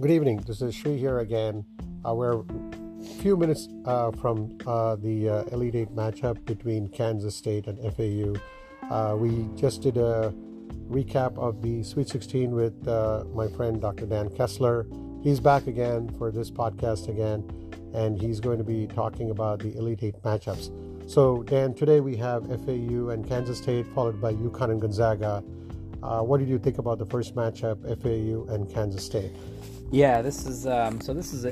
Good evening. This is Sri here again. We're a few minutes from the Elite 8 matchup between Kansas State and FAU. We just did a recap of the Sweet 16 with my friend Dr. Dan Kessler. He's back again for this podcast again, and he's going to be talking about the Elite 8 matchups. So, Dan, today we have FAU and Kansas State, followed by UConn and Gonzaga. What did you think about the first matchup, FAU and Kansas State? Yeah, this is an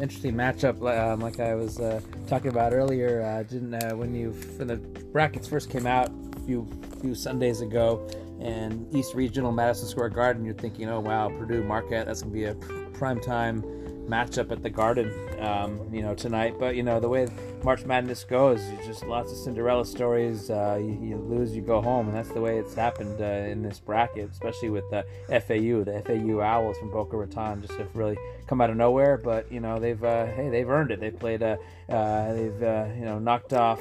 interesting matchup. Like I was talking about earlier, when the brackets first came out a few Sundays ago, and East Regional, Madison Square Garden, you're thinking, oh wow, Purdue, Marquette, that's gonna be a primetime matchup at the Garden, tonight. But the way March Madness goes, just lots of Cinderella stories. You lose, you go home, and that's the way it's happened in this bracket, especially with FAU. The FAU Owls from Boca Raton just have really come out of nowhere. But they've earned it. They've played. They've knocked off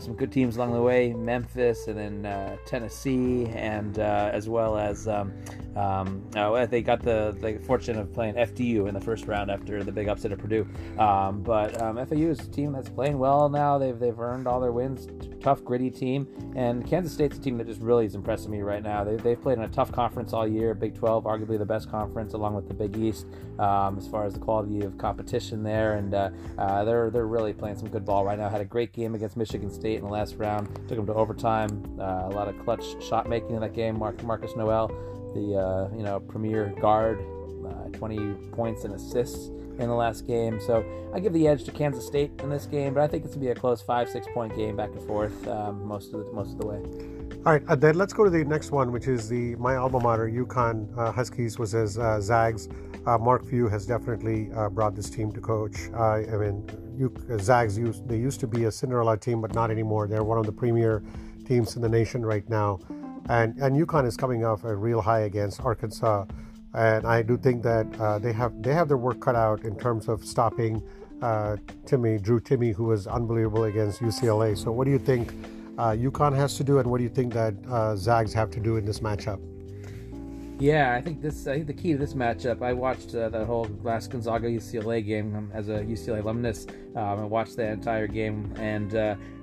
some good teams along the way, Memphis and then Tennessee, and as well as they got the fortune of playing FDU in the first round after the big upset of Purdue. But FAU is a team that's playing well now. They've earned all their wins. Tough, gritty team. And Kansas State's a team that just really is impressing me right now. They've played in a tough conference all year, Big 12, arguably the best conference along with the Big East as far as the quality of competition there. And they're really playing some good ball right now. Had a great game against Michigan State in the last round. Took them to overtime. A lot of clutch shot making in that game. Marcus Noel, the premier guard, 20 points and assists in the last game. So I give the edge to Kansas State in this game, but I think it's going to be a close 5-6 point game back and forth most of the way. All right, then let's go to the next one, which is my alma mater, UConn Huskies, was as Zags. Mark Few has definitely brought this team to coach. Zags, they used to be a Cinderella team, but not anymore. They're one of the premier teams in the nation right now. And UConn is coming off a real high against Arkansas. And I do think that they have their work cut out in terms of stopping Drew Timmy, who was unbelievable against UCLA. So what do you think UConn has to do, and what do you think that Zags have to do in this matchup? Yeah, I think the key to this matchup, I watched the whole last Gonzaga UCLA game as a UCLA alumnus. I watched that entire game, and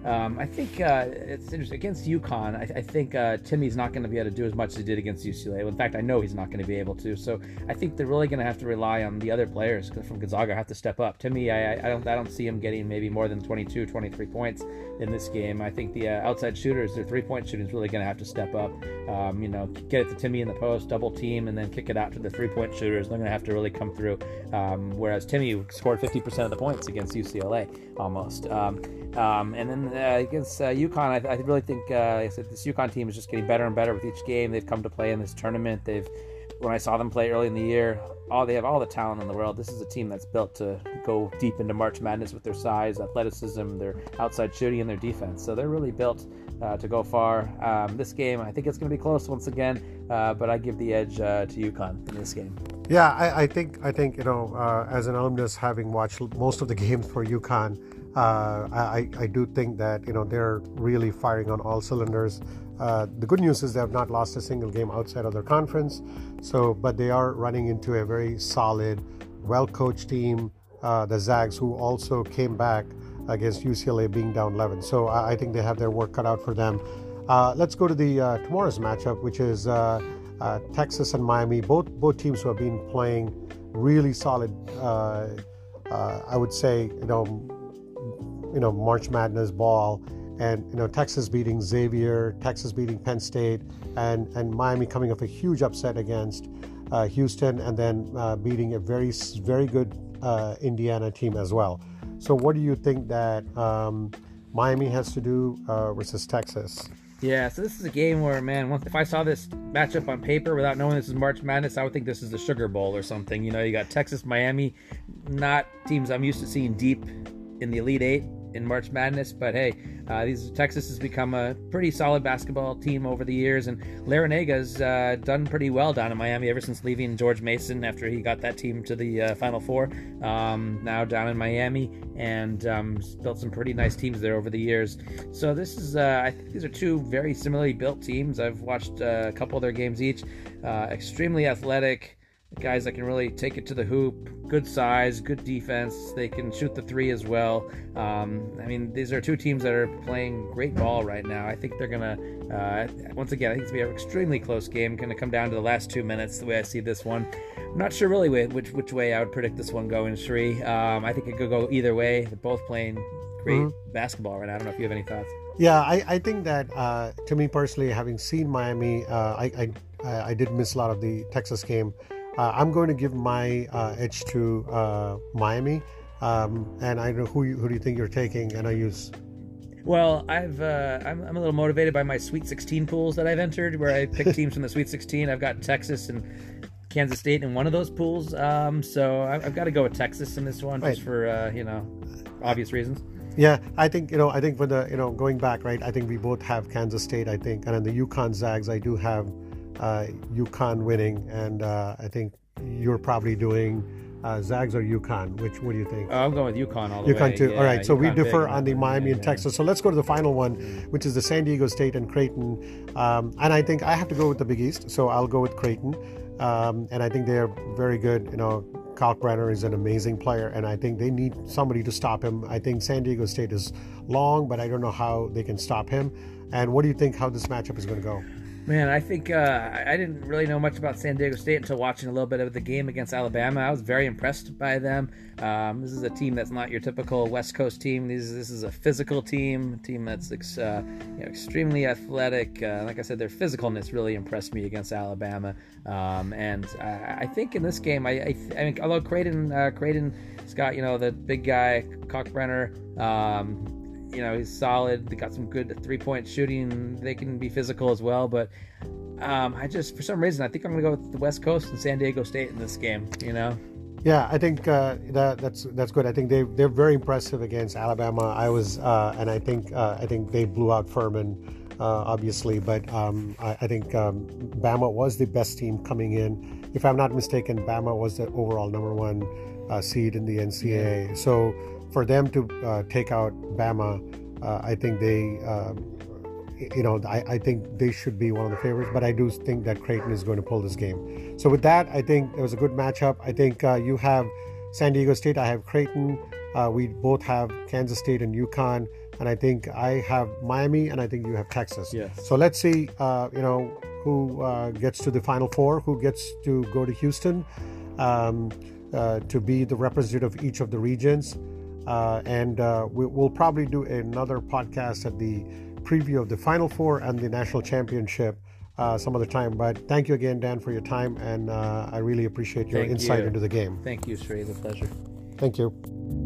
I think it's interesting. Against UConn, I think Timmy's not going to be able to do as much as he did against UCLA. In fact, I know he's not going to be able to. So I think they're really going to have to rely on the other players from Gonzaga. Have to step up. Timmy, I don't see him getting maybe more than 22, 23 points in this game. I think the outside shooters, their three-point shooting is really going to have to step up. Get it to Timmy in the post, double team, and then kick it out to the three-point shooters. They're going to have to really come through. Whereas Timmy scored 50% of the points against UCLA. Almost. And then against UConn, I really think this UConn team is just getting better and better with each game. They've come to play in this tournament. When I saw them play early in the year, they have all the talent in the world. This is a team that's built to go deep into March Madness with their size, athleticism, their outside shooting, and their defense. So they're really built to go far. This game, I think it's going to be close once again, but I give the edge to UConn in this game. Yeah, I think as an alumnus, having watched most of the games for UConn, I do think that they're really firing on all cylinders. The good news is they have not lost a single game outside of their conference. But they are running into a very solid, well-coached team, the Zags, who also came back against UCLA being down 11. So I think they have their work cut out for them. Let's go to the tomorrow's matchup, which is Texas and Miami. Both teams who have been playing really solid. I would say March Madness ball. And Texas beating Xavier, Texas beating Penn State, and Miami coming off a huge upset against Houston, and then beating a very, very good Indiana team as well. So what do you think that Miami has to do versus Texas? Yeah, so this is a game where, man, if I saw this matchup on paper without knowing this is March Madness, I would think this is the Sugar Bowl or something. You got Texas, Miami, not teams I'm used to seeing deep in the Elite Eight in March Madness, but hey, Texas has become a pretty solid basketball team over the years, and Larinaga's done pretty well down in Miami ever since leaving George Mason after he got that team to the Final Four, now down in Miami, and built some pretty nice teams there over the years. So this is, I think these are two very similarly built teams. I've watched a couple of their games each. Extremely athletic, guys that can really take it to the hoop, good size, good defense. They can shoot the three as well. I mean, these are two teams that are playing great ball right now. I think they're going to, once again, I think it's going to be an extremely close game, going to come down to the last 2 minutes the way I see this one. I'm not sure really which way I would predict this one going, Sri. I think it could go either way. They're both playing great basketball right now. I don't know if you have any thoughts. Yeah, I think that to me personally, having seen Miami, I did miss a lot of the Texas game. I'm going to give my edge to Miami. And I know who do you think you're taking? And I use. Well, I'm a little motivated by my Sweet 16 pools that I've entered, where I pick teams from the Sweet 16. I've got Texas and Kansas State in one of those pools. So I've got to go with Texas in this one, right, just for obvious reasons. Yeah, I think for the going back, right, I think we both have Kansas State, I think, and then the UConn Zags, I do have UConn winning, and I think you're probably doing Zags or UConn. What do you think? I'm going with UConn all the way. UConn too. Yeah, all right, so we differ on the Miami and Texas. So let's go to the final one, which is the San Diego State and Creighton. And I think I have to go with the Big East, so I'll go with Creighton. And I think they are very good, Kalkbrenner is an amazing player, and I think they need somebody to stop him. I think San Diego State is long, but I don't know how they can stop him. And what do you think how this matchup is going to go? Man, I think I didn't really know much about San Diego State until watching a little bit of the game against Alabama. I was very impressed by them. This is a team that's not your typical West Coast team. This is a physical team, that's extremely athletic. Like I said, their physicalness really impressed me against Alabama. And I think in this game, I mean, although Creighton's got the big guy Kalkbrenner. He's solid. They got some good three-point shooting. They can be physical as well, but for some reason, I think I'm going to go with the West Coast and San Diego State in this game, Yeah, I think that's good. I think they're very impressive against Alabama. I think they blew out Furman, obviously, but I think Bama was the best team coming in. If I'm not mistaken, Bama was the overall number one seed in the NCAA. Yeah. So for them to take out Bama, I think they, I think they should be one of the favorites. But I do think that Creighton is going to pull this game. So with that, I think it was a good matchup. I think you have San Diego State, I have Creighton. We both have Kansas State and UConn, and I think I have Miami, and I think you have Texas. Yes. So let's see, who gets to the Final Four, who gets to go to Houston to be the representative of each of the regions. And we'll probably do another podcast at the preview of the Final Four and the national championship some other time. But thank you again, Dan, for your time, and I really appreciate your insight into the game. Thank you, Sri. It's a pleasure. Thank you.